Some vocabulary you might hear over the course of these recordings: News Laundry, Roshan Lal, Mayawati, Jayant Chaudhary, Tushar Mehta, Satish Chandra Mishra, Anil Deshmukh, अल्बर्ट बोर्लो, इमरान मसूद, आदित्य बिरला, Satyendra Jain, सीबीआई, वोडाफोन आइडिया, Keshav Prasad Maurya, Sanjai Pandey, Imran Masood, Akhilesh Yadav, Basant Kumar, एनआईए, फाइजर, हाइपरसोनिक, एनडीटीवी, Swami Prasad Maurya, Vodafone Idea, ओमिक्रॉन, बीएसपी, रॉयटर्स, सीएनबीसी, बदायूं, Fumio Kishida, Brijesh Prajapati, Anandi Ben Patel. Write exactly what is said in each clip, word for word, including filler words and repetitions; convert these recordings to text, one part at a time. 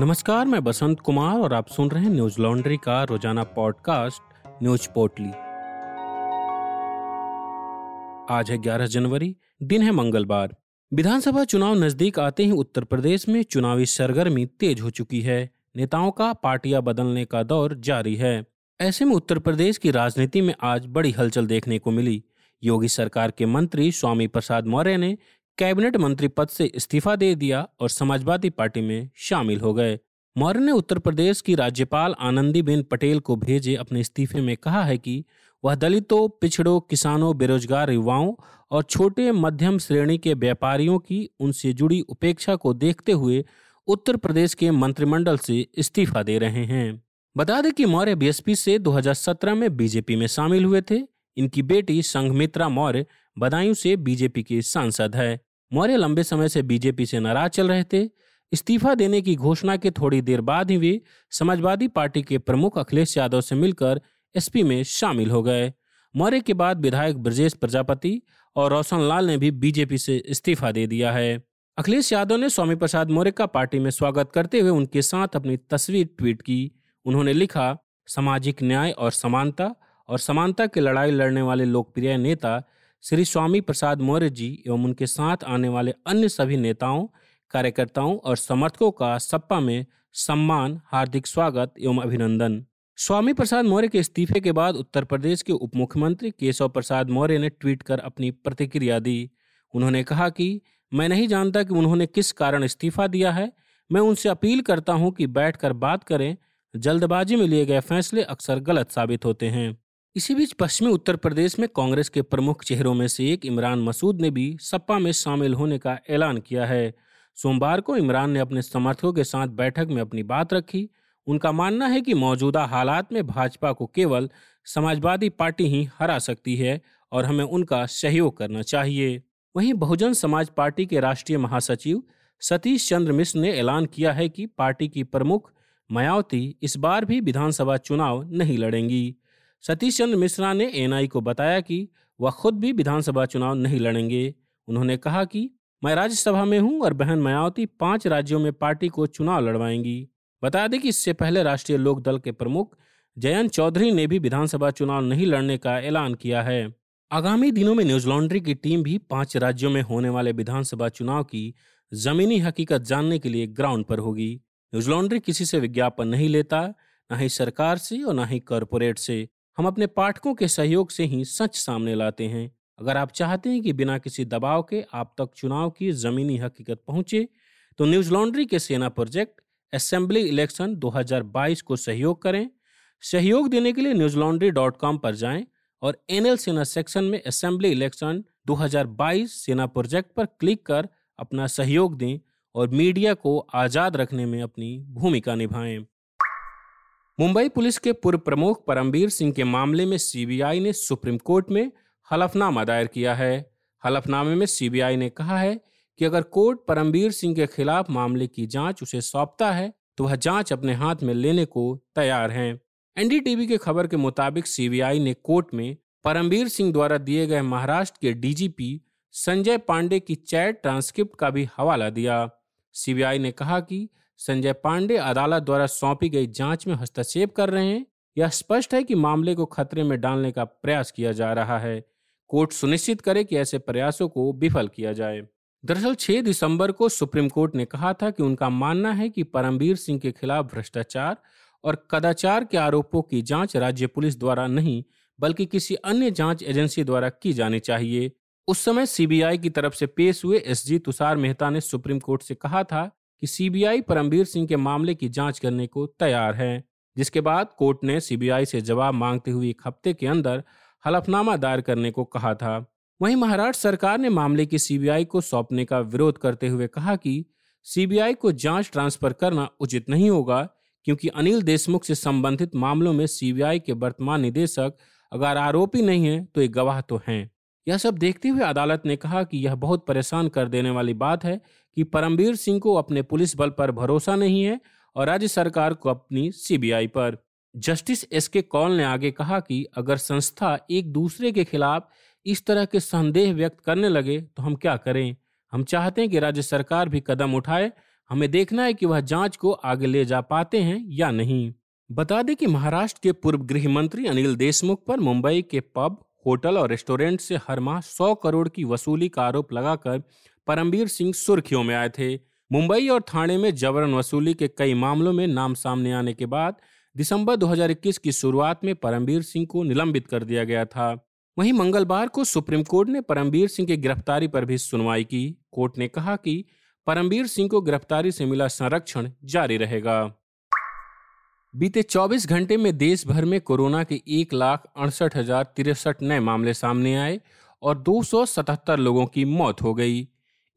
नमस्कार, मैं बसंत कुमार और आप सुन रहे हैं न्यूज लॉन्ड्री का रोजाना पॉडकास्ट न्यूज पोटली। आज है ग्यारह जनवरी, दिन है मंगलवार। विधानसभा चुनाव नजदीक आते ही उत्तर प्रदेश में चुनावी सरगर्मी तेज हो चुकी है। नेताओं का पार्टियां बदलने का दौर जारी है। ऐसे में उत्तर प्रदेश की राजनीति में आज बड़ी हलचल देखने को मिली। योगी सरकार के मंत्री स्वामी प्रसाद मौर्य ने कैबिनेट मंत्री पद से इस्तीफा दे दिया और समाजवादी पार्टी में शामिल हो गए। मौर्य ने उत्तर प्रदेश की राज्यपाल आनंदी बेन पटेल को भेजे अपने इस्तीफे में कहा है कि वह दलितों, पिछड़ों, किसानों, बेरोजगार युवाओं और छोटे मध्यम श्रेणी के व्यापारियों की उनसे जुड़ी उपेक्षा को देखते हुए उत्तर प्रदेश के मंत्रिमंडल से इस्तीफा दे रहे हैं। बता दें कि मौर्य बीएसपी से दो हज़ार सत्रह में बीजेपी में शामिल हुए थे। इनकी बेटी संघमित्रा मौर्य बदायूं से बीजेपी के सांसद है। मौर्य लंबे समय से बीजेपी से नाराज चल रहे थे। इस्तीफा देने की घोषणा के थोड़ी देर बाद ही वे समाजवादी पार्टी के प्रमुख अखिलेश यादव से मिलकर एसपी में शामिल हो गए। मौर्य के बाद विधायक बृजेश प्रजापति और रोशन लाल ने भी बीजेपी से इस्तीफा दे दिया है। अखिलेश यादव ने स्वामी प्रसाद मौर्य का पार्टी में स्वागत करते हुए उनके साथ अपनी तस्वीर ट्वीट की। उन्होंने लिखा, सामाजिक न्याय और समानता और समानता की लड़ाई लड़ने वाले लोकप्रिय नेता श्री स्वामी प्रसाद मौर्य जी एवं उनके साथ आने वाले अन्य सभी नेताओं, कार्यकर्ताओं और समर्थकों का सपा में सम्मान, हार्दिक स्वागत एवं अभिनंदन। स्वामी प्रसाद मौर्य के इस्तीफे के बाद उत्तर प्रदेश के उप मुख्यमंत्री केशव प्रसाद मौर्य ने ट्वीट कर अपनी प्रतिक्रिया दी। उन्होंने कहा कि मैं नहीं जानता कि उन्होंने किस कारण इस्तीफा दिया है। मैं उनसे अपील करता हूं कि बैठकर बात करें। जल्दबाजी में लिए गए फैसले अक्सर गलत साबित होते हैं। इसी बीच पश्चिमी उत्तर प्रदेश में कांग्रेस के प्रमुख चेहरों में से एक इमरान मसूद ने भी सपा में शामिल होने का ऐलान किया है। सोमवार को इमरान ने अपने समर्थकों के साथ बैठक में अपनी बात रखी। उनका मानना है कि मौजूदा हालात में भाजपा को केवल समाजवादी पार्टी ही हरा सकती है और हमें उनका सहयोग करना चाहिए। वहीं बहुजन समाज पार्टी के राष्ट्रीय महासचिव सतीश चंद्र मिश्र ने ऐलान किया है कि पार्टी की प्रमुख मायावती इस बार भी विधानसभा चुनाव नहीं लड़ेंगी। सतीश चंद्र मिश्रा ने एन आई ए को बताया कि वह खुद भी विधानसभा चुनाव नहीं लड़ेंगे। उन्होंने कहा कि मैं राज्यसभा में हूं और बहन मायावती पांच राज्यों में पार्टी को चुनाव लड़वाएंगी। बता दें कि इससे पहले राष्ट्रीय लोक दल के प्रमुख जयंत चौधरी ने भी विधानसभा चुनाव नहीं लड़ने का ऐलान किया है। आगामी दिनों में न्यूज लॉन्ड्री की टीम भी पांच राज्यों में होने वाले विधानसभा चुनाव की जमीनी हकीकत जानने के लिए ग्राउंड पर होगी। न्यूज लॉन्ड्री किसी से विज्ञापन नहीं लेता, ना ही सरकार से और ना ही कॉरपोरेट से। हम अपने पाठकों के सहयोग से ही सच सामने लाते हैं। अगर आप चाहते हैं कि बिना किसी दबाव के आप तक चुनाव की ज़मीनी हकीकत पहुंचे, तो न्यूज़ लॉन्ड्री के सेना प्रोजेक्ट असेंबली इलेक्शन दो हज़ार बाईस को सहयोग करें। सहयोग देने के लिए न्यूज़ लॉन्ड्री डॉट कॉम पर जाएं और एनएल सेना सेक्शन में असेंबली इलेक्शन दो हज़ार बाईस सेना प्रोजेक्ट पर क्लिक कर अपना सहयोग दें और मीडिया को आज़ाद रखने में अपनी भूमिका निभाएं। मुंबई पुलिस के पूर्व प्रमुख परमबीर सिंह के मामले में सीबीआई ने सुप्रीम कोर्ट में हलफनामा दायर किया है। हलफनामे में सीबीआई ने कहा है कि अगर कोर्ट परमबीर सिंह के खिलाफ मामले की जांच उसे सौंपता है तो वह जांच अपने हाथ में लेने को तैयार हैं। एनडीटीवी के खबर के मुताबिक सीबीआई ने कोर्ट में परमबीर सिंह द्वारा दिए गए महाराष्ट्र के डीजीपी संजय पांडे की चैट ट्रांसक्रिप्ट का भी हवाला दिया। सीबीआई ने कहा कि संजय पांडे अदालत द्वारा सौंपी गई जांच में हस्तक्षेप कर रहे हैं। यह स्पष्ट है कि मामले को खतरे में डालने का प्रयास किया जा रहा है। कोर्ट सुनिश्चित करे कि ऐसे प्रयासों को विफल किया जाए। दरअसल छह दिसंबर को सुप्रीम कोर्ट ने कहा था कि उनका मानना है कि परमबीर सिंह के खिलाफ भ्रष्टाचार और कदाचार के आरोपों की जाँच राज्य पुलिस द्वारा नहीं बल्कि किसी अन्य जाँच एजेंसी द्वारा की जानी चाहिए। उस समय सीबीआई की तरफ से पेश हुए एसजी तुषार मेहता ने सुप्रीम कोर्ट से कहा था कि सीबीआई परमबीर सिंह के मामले की जांच करने को तैयार है, जिसके बाद कोर्ट ने सीबीआई से जवाब मांगते हुए एक हफ्ते के अंदर हलफनामा दायर करने को कहा था। वहीं महाराष्ट्र सरकार ने मामले की सीबीआई को सौंपने का विरोध करते हुए कहा कि सीबीआई को जांच ट्रांसफर करना उचित नहीं होगा, क्योंकि अनिल देशमुख से संबंधित मामलों में सीबीआई के वर्तमान निदेशक अगर आरोपी नहीं है तो ये गवाह तो हैं। यह सब देखते हुए अदालत ने कहा कि यह बहुत परेशान कर देने वाली बात है कि परमबीर सिंह को अपने पुलिस बल पर भरोसा नहीं है और राज्य सरकार को अपनी सीबीआई पर। जस्टिस एस के कौल ने आगे कहा कि अगर संस्था एक दूसरे के खिलाफ इस तरह के संदेह व्यक्त करने लगे तो हम क्या करें। हम चाहते हैं कि राज्य सरकार भी कदम उठाए। हमें देखना है कि वह जांच को आगे ले जा पाते हैं या नहीं। बता दें कि महाराष्ट्र के पूर्व गृह मंत्री अनिल देशमुख पर मुंबई के पब, होटल और रेस्टोरेंट से हर माह सौ करोड़ की वसूली का आरोप लगाकर परमबीर सिंह सुर्खियों में आए थे। मुंबई और थाने में जबरन वसूली के कई मामलों में नाम सामने आने के बाद दिसंबर दो हज़ार इक्कीस की शुरुआत में परमबीर सिंह को निलंबित कर दिया गया था। वहीं मंगलवार को सुप्रीम कोर्ट ने परमबीर सिंह की गिरफ्तारी पर भी सुनवाई की। कोर्ट ने कहा कि परमबीर सिंह को गिरफ्तारी से मिला संरक्षण जारी रहेगा। बीते चौबीस घंटे में देश भर में कोरोना के एक लाख अड़सठ हजार तिरसठ नए मामले सामने आए और दो सौ सतहत्तर लोगों की मौत हो गई।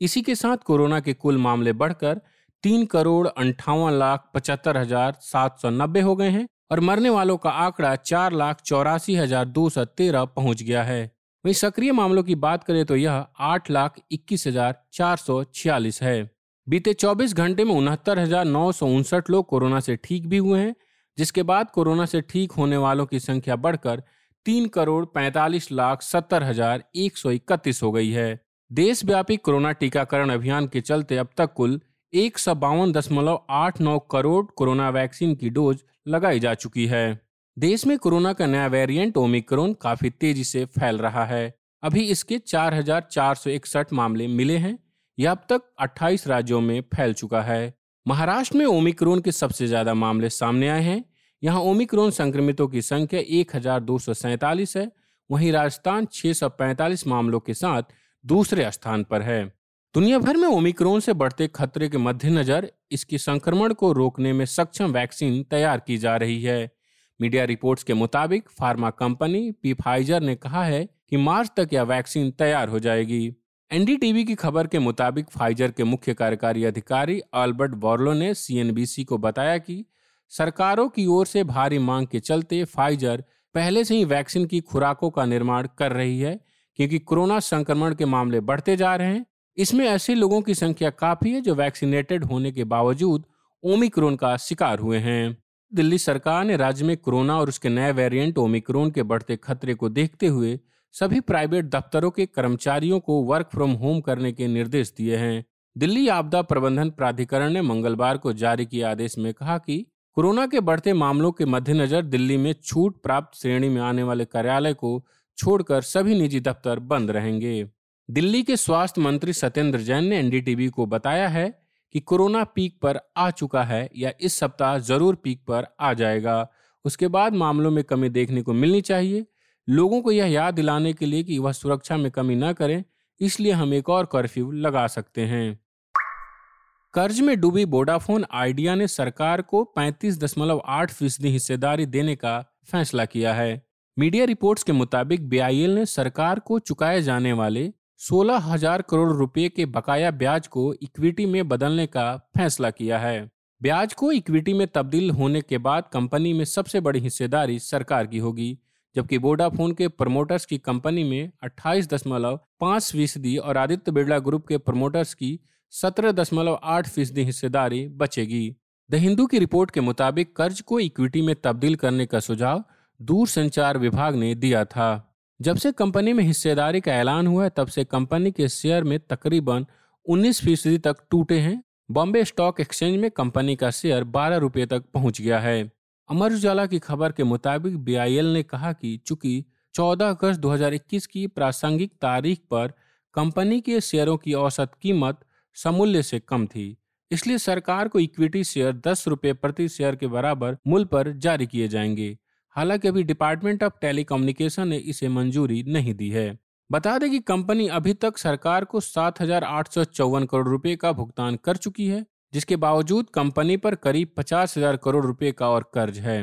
इसी के साथ कोरोना के कुल मामले बढ़कर तीन करोड़ अंठावन लाख पचहत्तर हजार सात सौ नब्बे हो गए हैं और मरने वालों का आंकड़ा चार लाख चौरासी हजार दो सौ तेरह पहुंच गया है। वहीं सक्रिय मामलों की बात करें तो यह आठ लाख इक्कीस हजार चार सौ छियालीस है। बीते चौबीस घंटे में उनहत्तर हजार नौ सौ उनसठ लोग कोरोना से ठीक भी हुए हैं, जिसके बाद कोरोना से ठीक होने वालों की संख्या बढ़कर तीन करोड़ पैंतालीस लाख सत्तर हजार एक सौ इकतीस हो गई है। देशव्यापी कोरोना टीकाकरण अभियान के चलते अब तक कुल एक सौ बावन दशमलव आठ नौ करोड़ कोरोना वैक्सीन की डोज लगाई जा चुकी है। देश में कोरोना का नया वेरिएंट ओमिक्रॉन काफी तेजी से फैल रहा है। अभी इसके चार हजार चार सौ इकसठ मामले मिले हैं। यह अब तक अट्ठाईस राज्यों में फैल चुका है। महाराष्ट्र में ओमिक्रॉन के सबसे ज्यादा मामले सामने आए हैं। यहाँ ओमिक्रॉन संक्रमितों की संख्या एक हजार दो सौ सैंतालीस है। वहीं राजस्थान छह सौ पैंतालीस मामलों के साथ दूसरे स्थान पर है। दुनिया भर में ओमिक्रॉन से बढ़ते खतरे के मद्देनजर इसके संक्रमण को रोकने में सक्षम वैक्सीन तैयार की जा रही है। मीडिया रिपोर्ट्स के मुताबिक फार्मा कंपनी पी फाइजर ने कहा है कि मार्च तक यह वैक्सीन तैयार हो जाएगी। एनडीटीवी की खबर के मुताबिक फाइजर के मुख्य कार्यकारी अधिकारी अल्बर्ट बोर्लो ने सीएनबीसी को बताया कि सरकारों की ओर से भारी मांग के चलते फाइजर पहले से ही वैक्सीन की खुराकों का निर्माण कर रही है, क्योंकि कोरोना संक्रमण के मामले बढ़ते जा रहे हैं। इसमें ऐसे लोगों की संख्या काफी है जो वैक्सीनेटेड होने के बावजूद ओमिक्रॉन का शिकार हुए हैं। दिल्ली सरकार ने राज्य में कोरोना और उसके नए वेरिएंट ओमिक्रॉन के बढ़ते खतरे को देखते हुए सभी प्राइवेट दफ्तरों के कर्मचारियों को वर्क फ्रॉम होम करने के निर्देश दिए हैं। दिल्ली आपदा प्रबंधन प्राधिकरण ने मंगलवार को जारी किए आदेश में कहा कि कोरोना के बढ़ते मामलों के मद्देनजर दिल्ली में छूट प्राप्त श्रेणी में आने वाले कार्यालय को छोड़कर सभी निजी दफ्तर बंद रहेंगे। दिल्ली के स्वास्थ्य मंत्री सत्येंद्र जैन ने एनडीटीवी को बताया है कि कोरोना पीक पर आ चुका है या इस सप्ताह जरूर पीक पर आ जाएगा। उसके बाद मामलों में कमी देखने को मिलनी चाहिए। लोगों को यह याद दिलाने के लिए कि वह सुरक्षा में कमी न करें, इसलिए हम एक और कर्फ्यू लगा सकते हैं। कर्ज में डूबी वोडाफोन आइडिया ने सरकार को पैंतीस दशमलव आठ फीसदी हिस्सेदारी देने का फैसला किया है। मीडिया रिपोर्ट्स के मुताबिक बीआईएल ने सरकार को चुकाए जाने वाले सोलह हज़ार करोड़ रुपए के बकाया ब्याज को इक्विटी में बदलने का फैसला किया है। ब्याज को इक्विटी में तब्दील होने के बाद कंपनी में सबसे बड़ी हिस्सेदारी सरकार की होगी, जबकि वोडाफोन के प्रमोटर्स की कंपनी में अट्ठाईस दशमलव पाँच फीसदी और आदित्य बिरला ग्रुप के प्रमोटर्स की सत्रह दशमलव आठ फीसदी हिस्सेदारी बचेगी। द हिंदू की रिपोर्ट के मुताबिक कर्ज को इक्विटी में तब्दील करने का सुझाव दूरसंचार विभाग ने दिया था। जब से कंपनी में हिस्सेदारी का ऐलान हुआ है, तब से कंपनी के शेयर में तकरीबन उन्नीस फीसदी तक टूटे हैं। बॉम्बे स्टॉक एक्सचेंज में कंपनी का शेयर बारह रुपये तक पहुंच गया है। अमर उजाला की खबर के मुताबिक बीआईएल ने कहा कि चूंकि चौदह अगस्त दो हज़ार इक्कीस की प्रासंगिक तारीख पर कंपनी के शेयरों की औसत कीमत समूल्य से कम थी, इसलिए सरकार को इक्विटी शेयर दस रुपये प्रति शेयर के बराबर मूल्य पर जारी किए जाएंगे। हालांकि अभी डिपार्टमेंट ऑफ टेलीकम्युनिकेशन ने इसे मंजूरी नहीं दी है। बता दें कि कंपनी अभी तक सरकार को सात हजार आठ सौ चौवन करोड़ रुपए का भुगतान कर चुकी है, जिसके बावजूद कंपनी पर करीब पचास हजार करोड़ रुपए का और कर्ज है।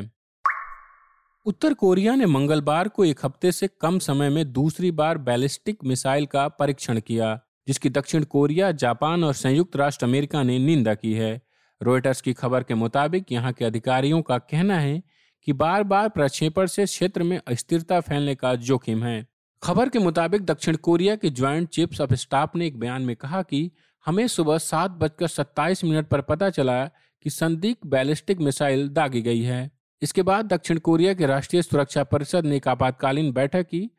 उत्तर कोरिया ने मंगलवार को एक हफ्ते से कम समय में दूसरी बार बैलिस्टिक मिसाइल का परीक्षण किया, जिसकी दक्षिण कोरिया, जापान और संयुक्त राष्ट्र अमेरिका ने निंदा की है। रॉयटर्स की खबर के मुताबिक यहाँ के अधिकारियों का कहना है कि बार बार प्रक्षेपण से क्षेत्र में अस्थिरता फैलने का जोखिम है। खबर के मुताबिक दक्षिण कोरिया के ज्वाइंट चीफ्स ऑफ स्टाफ ने एक बयान में कहा कि हमें सुबह सात बजकर सत्ताईस मिनट पर पता चला कि संदिग्ध बैलिस्टिक मिसाइल दागी गई है। इसके बाद दक्षिण कोरिया के राष्ट्रीय सुरक्षा परिषद ने एक आपातकालीन बैठक की।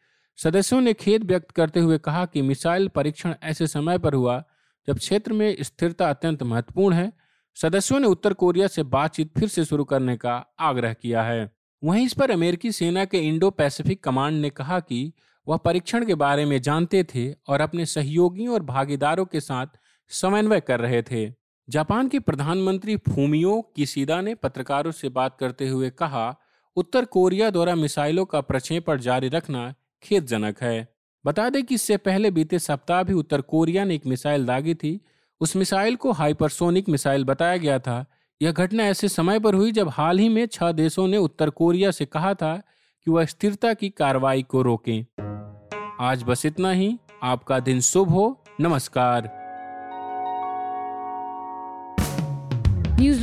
सदस्यों ने खेद व्यक्त करते हुए कहा कि मिसाइल परीक्षण ऐसे समय पर हुआ जब क्षेत्र में स्थिरता अत्यंत महत्वपूर्ण है। सदस्यों ने उत्तर कोरिया से बातचीत फिर से शुरू करने का आग्रह किया है। वहीं इस पर अमेरिकी सेना के इंडो पैसिफिक कमांड ने कहा कि वह परीक्षण के बारे में जानते थे और अपने सहयोगियों और भागीदारों के साथ समन्वय कर रहे थे। जापान के प्रधानमंत्री फूमियो किशिदा ने पत्रकारों से बात करते हुए कहा, उत्तर कोरिया द्वारा मिसाइलों का प्रक्षेपण जारी रखना खेदजनक है। बता दें कि इससे पहले बीते सप्ताह भी उत्तर कोरिया ने एक मिसाइल दागी थी। उस मिसाइल को हाइपरसोनिक मिसाइल बताया गया था। यह घटना ऐसे समय पर हुई जब हाल ही में छह देशों ने उत्तर कोरिया से कहा था कि वह स्थिरता की कार्रवाई को रोकें। आज बस इतना ही। आपका दिन शुभ हो। नमस्कार। न्यूज